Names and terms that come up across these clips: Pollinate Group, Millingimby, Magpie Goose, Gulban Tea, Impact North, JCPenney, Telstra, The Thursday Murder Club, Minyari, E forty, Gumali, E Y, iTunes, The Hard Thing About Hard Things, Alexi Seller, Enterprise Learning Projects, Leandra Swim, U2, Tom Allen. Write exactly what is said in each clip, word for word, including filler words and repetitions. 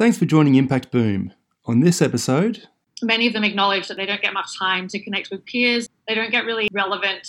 Thanks for joining Impact Boom. On this episode, many of them acknowledge that they don't get much time to connect with peers. They don't get really relevant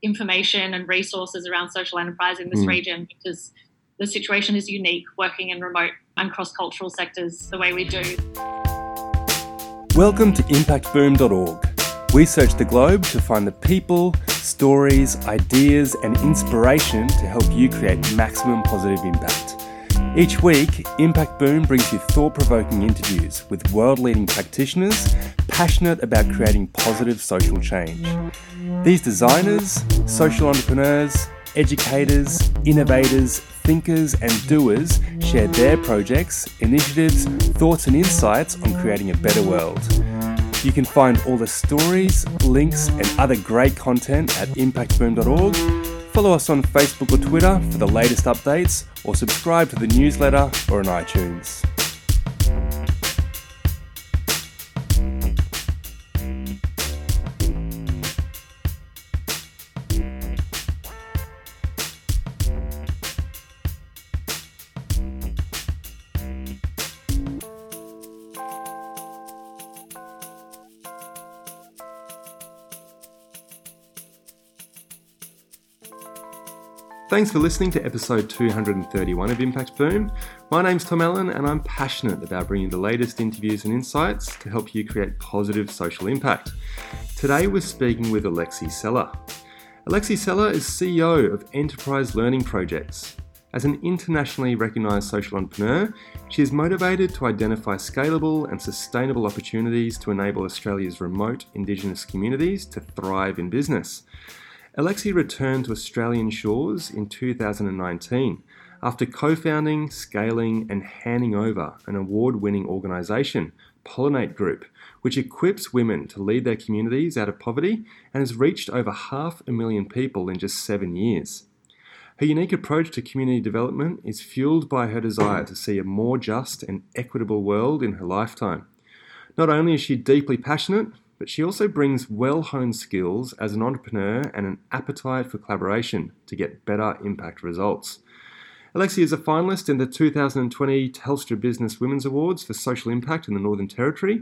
information and resources around social enterprise in this mm. region because the situation is unique working in remote and cross-cultural sectors the way we do. Welcome to impact boom dot org. We search the globe to find the people, stories, ideas and inspiration to help you create maximum positive impact. Each week, Impact Boom brings you thought-provoking interviews with world-leading practitioners passionate about creating positive social change. These designers, social entrepreneurs, educators, innovators, thinkers and doers share their projects, initiatives, thoughts and insights on creating a better world. You can find all the stories, links and other great content at impact boom dot org. Follow us on Facebook or Twitter for the latest updates, or subscribe to the newsletter or on iTunes. Thanks for listening to episode two hundred thirty-one of Impact Boom. My name's Tom Allen and I'm passionate about bringing the latest interviews and insights to help you create positive social impact. Today we're speaking with Alexi Seller. Alexi Seller is C E O of Enterprise Learning Projects. As an internationally recognised social entrepreneur, she is motivated to identify scalable and sustainable opportunities to enable Australia's remote Indigenous communities to thrive in business. Alexi returned to Australian shores in two thousand nineteen after co-founding, scaling and handing over an award-winning organisation, Pollinate Group, which equips women to lead their communities out of poverty and has reached over half a million people in just seven years. Her unique approach to community development is fuelled by her desire to see a more just and equitable world in her lifetime. Not only is she deeply passionate, but she also brings well-honed skills as an entrepreneur and an appetite for collaboration to get better impact results. Alexi is a finalist in the two thousand twenty Telstra Business Women's Awards for Social Impact in the Northern Territory.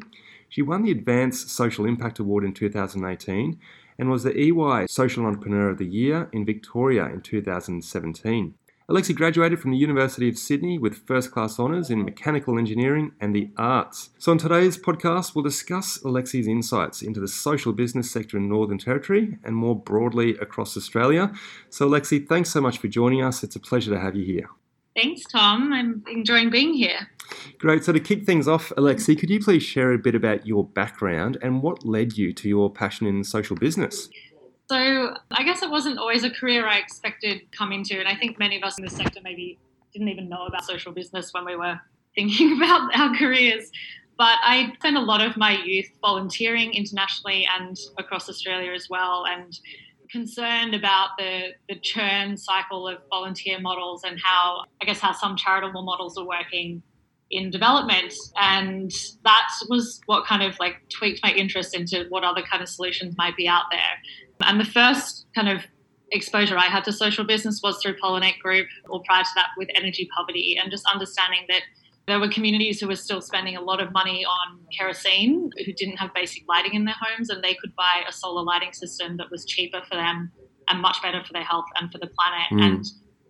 She won the Advanced Social Impact Award in two thousand eighteen and was the E Y Social Entrepreneur of the Year in Victoria in two thousand seventeen. Alexi graduated from the University of Sydney with first-class honours in mechanical engineering and the arts. So on today's podcast, we'll discuss Alexi's insights into the social business sector in Northern Territory and more broadly across Australia. So Alexi, thanks so much for joining us. It's a pleasure to have you here. Thanks, Tom. I'm enjoying being here. Great. So to kick things off, Alexi, could you please share a bit about your background and what led you to your passion in social business? So I guess it wasn't always a career I expected come into, and I think many of us in this sector maybe didn't even know about social business when we were thinking about our careers. But I spent a lot of my youth volunteering internationally and across Australia as well, and concerned about the, the churn cycle of volunteer models and how, I guess, how some charitable models are working in development. And that was what kind of like tweaked my interest into what other kind of solutions might be out there. And the first kind of exposure I had to social business was through Pollinate Group, or prior to that with energy poverty, and just understanding that there were communities who were still spending a lot of money on kerosene, who didn't have basic lighting in their homes, and they could buy a solar lighting system that was cheaper for them and much better for their health and for the planet. Mm. And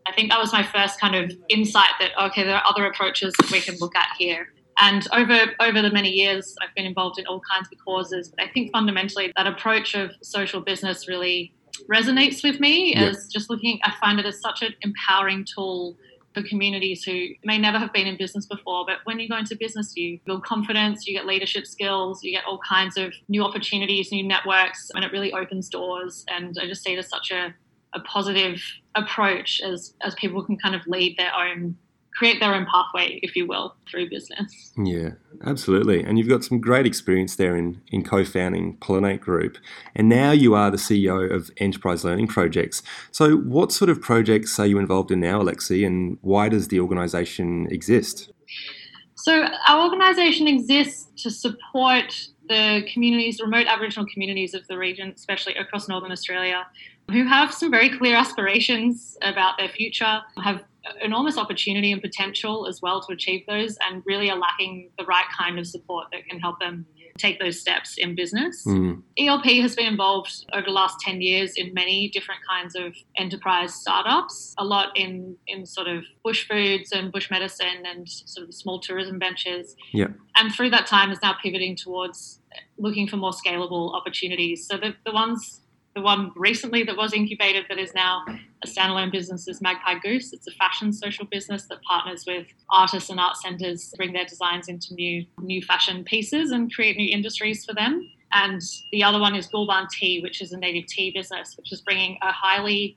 I think that was my first kind of insight that, okay, there are other approaches that we can look at here. And over over the many years, I've been involved in all kinds of causes. But I think fundamentally that approach of social business really resonates with me. Yep. As just looking, I find it as such an empowering tool for communities who may never have been in business before. But when you go into business, you build confidence, you get leadership skills, you get all kinds of new opportunities, new networks, and it really opens doors. And I just see it as such a, a positive approach as, as people can kind of lead their own create their own pathway, if you will, through business. Yeah, absolutely. And you've got some great experience there in, in co-founding Pollinate Group. And now you are the C E O of Enterprise Learning Projects. So what sort of projects are you involved in now, Alexi, and why does the organisation exist? So our organisation exists to support the communities, remote Aboriginal communities of the region, especially across Northern Australia, who have some very clear aspirations about their future, have enormous opportunity and potential as well to achieve those, and really are lacking the right kind of support that can help them take those steps in business. Mm. E L P has been involved over the last ten years in many different kinds of enterprise startups, a lot in, in sort of bush foods and bush medicine and sort of small tourism ventures. Yeah. And through that time is now pivoting towards looking for more scalable opportunities. So the, the ones, the one recently that was incubated that is now a standalone business is Magpie Goose. It's a fashion social business that partners with artists and art centres to bring their designs into new new fashion pieces and create new industries for them. And the other one is Gulban Tea, which is a native tea business, which is bringing a highly,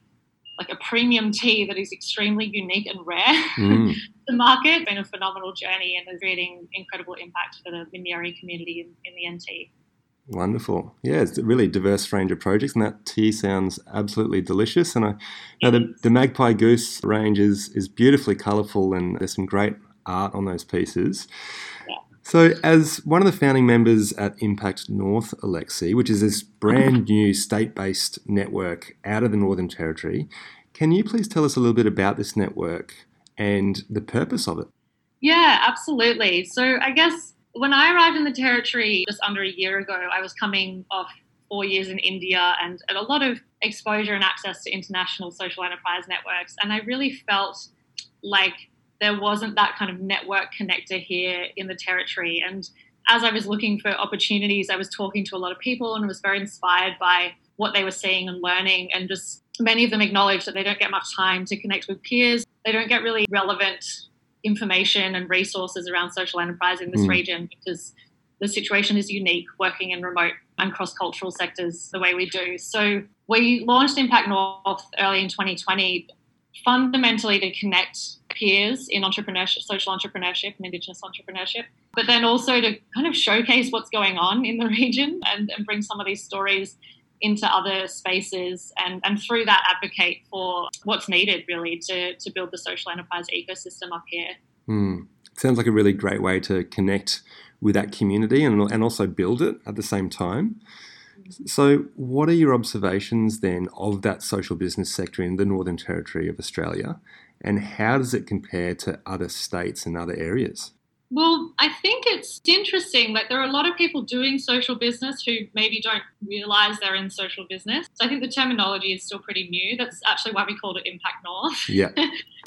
like a premium tea that is extremely unique and rare mm. to the market. It's been a phenomenal journey and is creating incredible impact for the Minyari community in, in the N T. Wonderful. Yeah, it's a really diverse range of projects, and that tea sounds absolutely delicious. And I know the, the Magpie Goose range is, is beautifully colourful, and there's some great art on those pieces. Yeah. So as one of the founding members at Impact North, Alexi, which is this brand new state-based network out of the Northern Territory, can you please tell us a little bit about this network and the purpose of it? Yeah, absolutely. So I guess when I arrived in the Territory just under a year ago, I was coming off four years in India and a lot of exposure and access to international social enterprise networks. And I really felt like there wasn't that kind of network connector here in the Territory. And as I was looking for opportunities, I was talking to a lot of people and was very inspired by what they were seeing and learning. And just many of them acknowledge that they don't get much time to connect with peers. They don't get really relevant information and resources around social enterprise in this mm. region, because the situation is unique working in remote and cross-cultural sectors the way we do. So we launched Impact North early in twenty twenty, fundamentally to connect peers in entrepreneurship, social entrepreneurship and Indigenous entrepreneurship, but then also to kind of showcase what's going on in the region and, and bring some of these stories into other spaces, and, and through that advocate for what's needed really to, to build the social enterprise ecosystem up here. Mm. Sounds like a really great way to connect with that community and, and also build it at the same time. Mm. So what are your observations then of that social business sector in the Northern Territory of Australia, and how does it compare to other states and other areas? Well, I think it's interesting. Like, there are a lot of people doing social business who maybe don't realise they're in social business. So I think the terminology is still pretty new. That's actually why we called it Impact North. Yeah,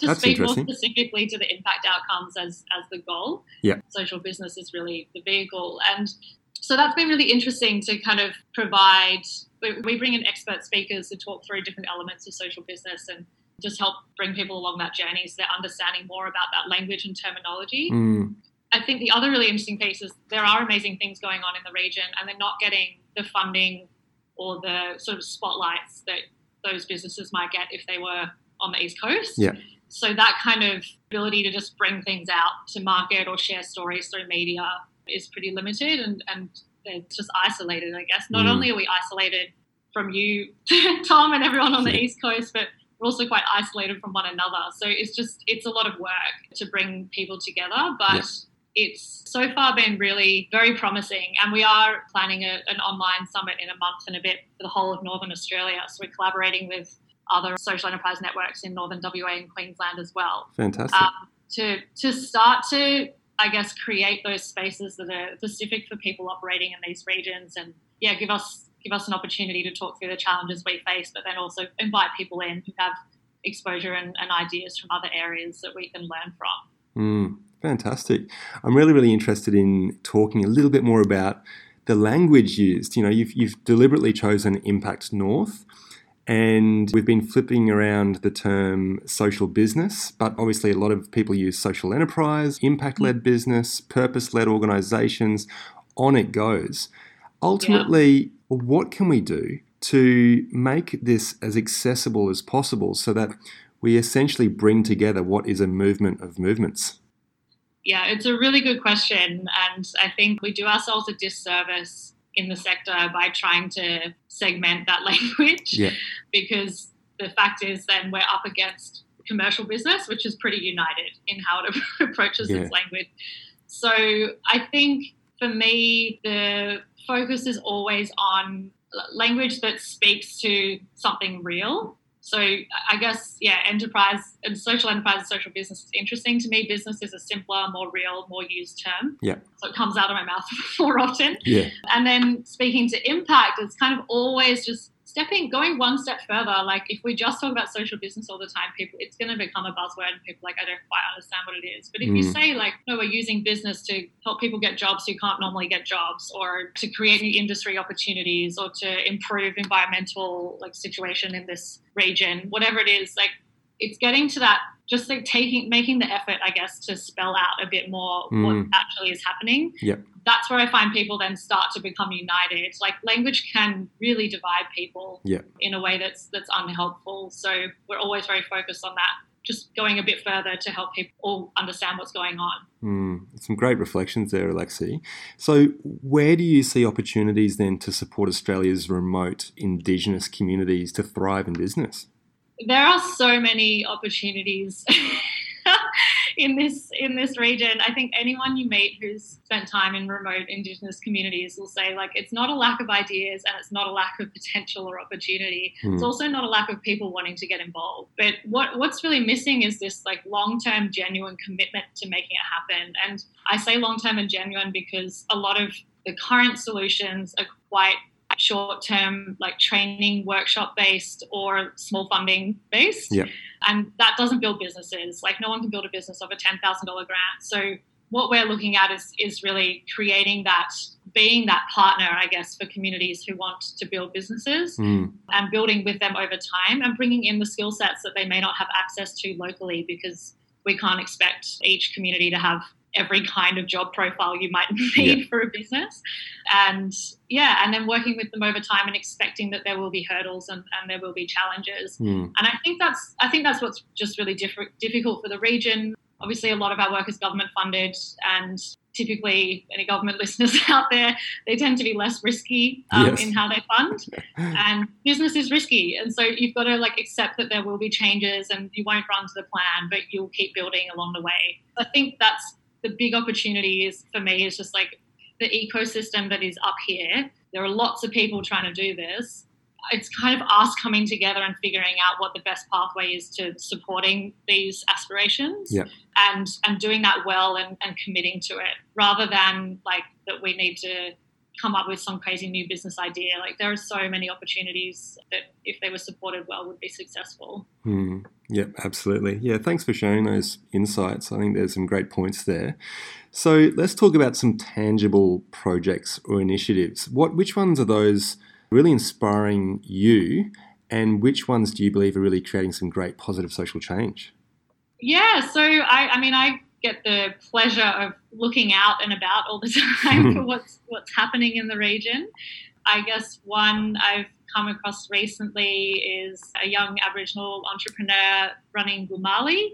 to that's speak more specifically to the impact outcomes as as the goal. Yeah, social business is really the vehicle, and so that's been really interesting to kind of provide. We, we bring in expert speakers to talk through different elements of social business and just help bring people along that journey, so they're understanding more about that language and terminology. Mm. I think the other really interesting piece is there are amazing things going on in the region, and they're not getting the funding or the sort of spotlights that those businesses might get if they were on the East Coast. Yeah. So that kind of ability to just bring things out to market or share stories through media is pretty limited, and, and they're just isolated, I guess. Not mm. only are we isolated from you, Tom, and everyone on the yeah. East Coast, but we're also quite isolated from one another. So it's just, it's a lot of work to bring people together, but... Yeah. It's so far been really very promising, and we are planning a, an online summit in a month and a bit for the whole of Northern Australia. So we're collaborating with other social enterprise networks in Northern W A and Queensland as well. Fantastic. Um, to, to start to, I guess, create those spaces that are specific for people operating in these regions, and, yeah, give us give us an opportunity to talk through the challenges we face, but then also invite people in who have exposure and, and ideas from other areas that we can learn from. Mm. Fantastic. I'm really, really interested in talking a little bit more about the language used. You know, you've, you've deliberately chosen Impact North, and we've been flipping around the term social business, but obviously a lot of people use social enterprise, impact-led business, purpose-led organisations, on it goes. Ultimately, yeah. what can we do to make this as accessible as possible so that we essentially bring together what is a movement of movements? Yeah, it's a really good question, and I think we do ourselves a disservice in the sector by trying to segment that language, yeah. because the fact is then we're up against commercial business, which is pretty united in how it approaches yeah. its language. So I think for me the focus is always on language that speaks to something real. So I guess, yeah, enterprise and social enterprise and social business is interesting to me. Business is a simpler, more real, more used term. Yeah. So it comes out of my mouth more often. Yeah. And then speaking to impact, it's kind of always just stepping, going one step further. Like if we just talk about social business all the time, people, it's going to become a buzzword and people like, I don't quite understand what it is. But if mm. you say like, no, we're using business to help people get jobs who can't normally get jobs, or to create new industry opportunities, or to improve environmental like situation in this region, whatever it is, like it's getting to that, just like taking, making the effort, I guess, to spell out a bit more mm. what actually is happening. Yep. That's where I find people then start to become united. It's like language can really divide people yep. in a way that's that's unhelpful. So we're always very focused on that, just going a bit further to help people all understand what's going on. Mm. Some great reflections there, Alexi. So where do you see opportunities then to support Australia's remote Indigenous communities to thrive in business? There are so many opportunities in this in this region. I think anyone you meet who's spent time in remote Indigenous communities will say, like, it's not a lack of ideas and it's not a lack of potential or opportunity. Mm. It's also not a lack of people wanting to get involved. But what what's really missing is this, like, long-term genuine commitment to making it happen. And I say long-term and genuine because a lot of the current solutions are quite short-term, like training, workshop-based or small funding-based. Yep. And that doesn't build businesses. Like no one can build a business off a ten thousand dollars grant. So what we're looking at is is really creating that, being that partner, I guess, for communities who want to build businesses mm. and building with them over time and bringing in the skill sets that they may not have access to locally, because we can't expect each community to have every kind of job profile you might need yeah. for a business. And yeah, and then working with them over time and expecting that there will be hurdles and, and there will be challenges. Mm. And I think that's I think that's what's just really diff- difficult for the region. Obviously, a lot of our work is government funded, and typically any government listeners out there, they tend to be less risky um, yes. in how they fund, and business is risky. And so you've got to like accept that there will be changes and you won't run to the plan, but you'll keep building along the way. I think that's the big opportunity is for me is just like the ecosystem that is up here. There are lots of people trying to do this. It's kind of us coming together and figuring out what the best pathway is to supporting these aspirations yeah. and, and doing that well and, and committing to it, rather than like that we need to come up with some crazy new business idea. Like there are so many opportunities that if they were supported well would be successful. Mm. Yep, absolutely. Yeah, thanks for sharing those insights. I think there's some great points there. So let's talk about some tangible projects or initiatives. What, which ones are those really inspiring you, and which ones do you believe are really creating some great positive social change? Yeah, so I, I mean, I get the pleasure of looking out and about all the time for what's what's happening in the region. I guess one I've come across recently is a young Aboriginal entrepreneur running Gumali,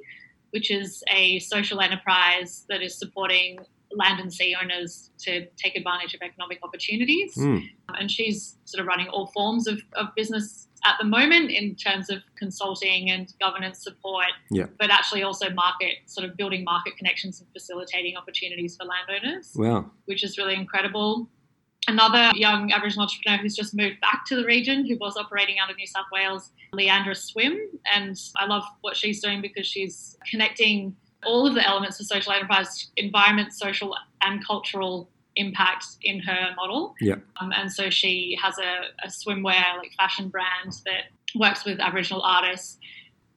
which is a social enterprise that is supporting land and sea owners to take advantage of economic opportunities. Mm. And she's sort of running all forms of, of business at the moment in terms of consulting and governance support, yeah. but actually also market, sort of building market connections and facilitating opportunities for landowners, wow. which is really incredible. Another young Aboriginal entrepreneur who's just moved back to the region, who was operating out of New South Wales, Leandra Swim. And I love what she's doing because she's connecting all of the elements of social enterprise, environment, social and cultural impact in her model. Yeah. Um, and so she has a, a swimwear, like fashion brand that works with Aboriginal artists,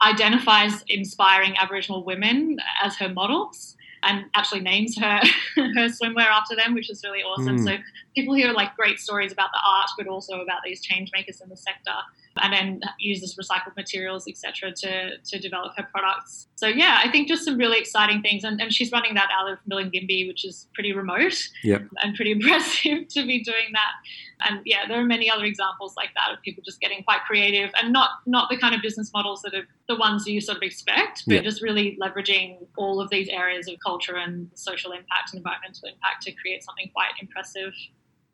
identifies inspiring Aboriginal women as her models, and actually names her her swimwear after them, which is really awesome. Mm. So people hear like great stories about the art, but also about these change makers in the sector, and then uses recycled materials, et cetera, to, to develop her products. So yeah, I think just some really exciting things. And, and she's running that out of Millingimby, which is pretty remote yep. and pretty impressive to be doing that. And yeah, there are many other examples like that of people just getting quite creative, and not, not the kind of business models that are the ones you sort of expect, but yep. just really leveraging all of these areas of culture and social impact and environmental impact to create something quite impressive.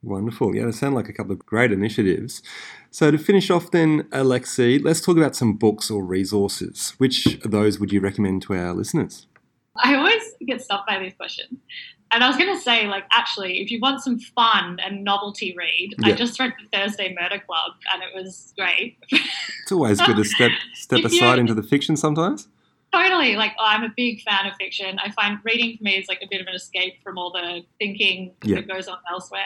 Wonderful. Yeah, they sound like a couple of great initiatives. So to finish off then, Alexi, let's talk about some books or resources. Which of those would you recommend to our listeners? I always get stopped by this question. And I was going to say, like, actually, if you want some fun and novelty read, yeah. I just read The Thursday Murder Club, and it was great. It's always good to step step aside into the fiction sometimes. Totally. Like, oh, I'm a big fan of fiction. I find reading for me is like a bit of an escape from all the thinking yeah. that goes on elsewhere.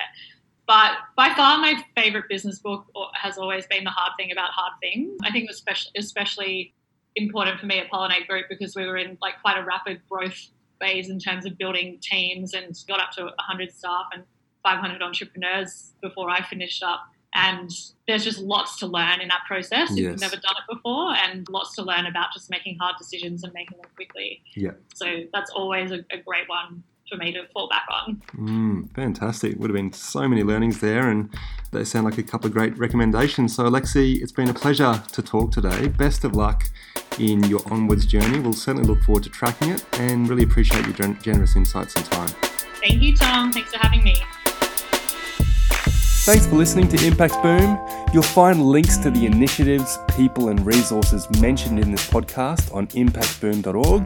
But by far my favourite business book has always been The Hard Thing About Hard Things. I think it was especially important for me at Pollinate Group because we were in like quite a rapid growth phase in terms of building teams and got up to one hundred staff and five hundred entrepreneurs before I finished up. And there's just lots to learn in that process. Yes. If you've never done it before, and lots to learn about just making hard decisions and making them quickly. Yeah. So that's always a, a great one for me to fall back on. Mm, fantastic. Would have been so many learnings there, and they sound like a couple of great recommendations. So Alexi, it's been a pleasure to talk today. Best of luck in your onwards journey. We'll certainly look forward to tracking it and really appreciate your gen- generous insights and time. Thank you, Tom. Thanks for having me. Thanks for listening to Impact Boom. You'll find links to the initiatives, people and resources mentioned in this podcast on impact boom dot org.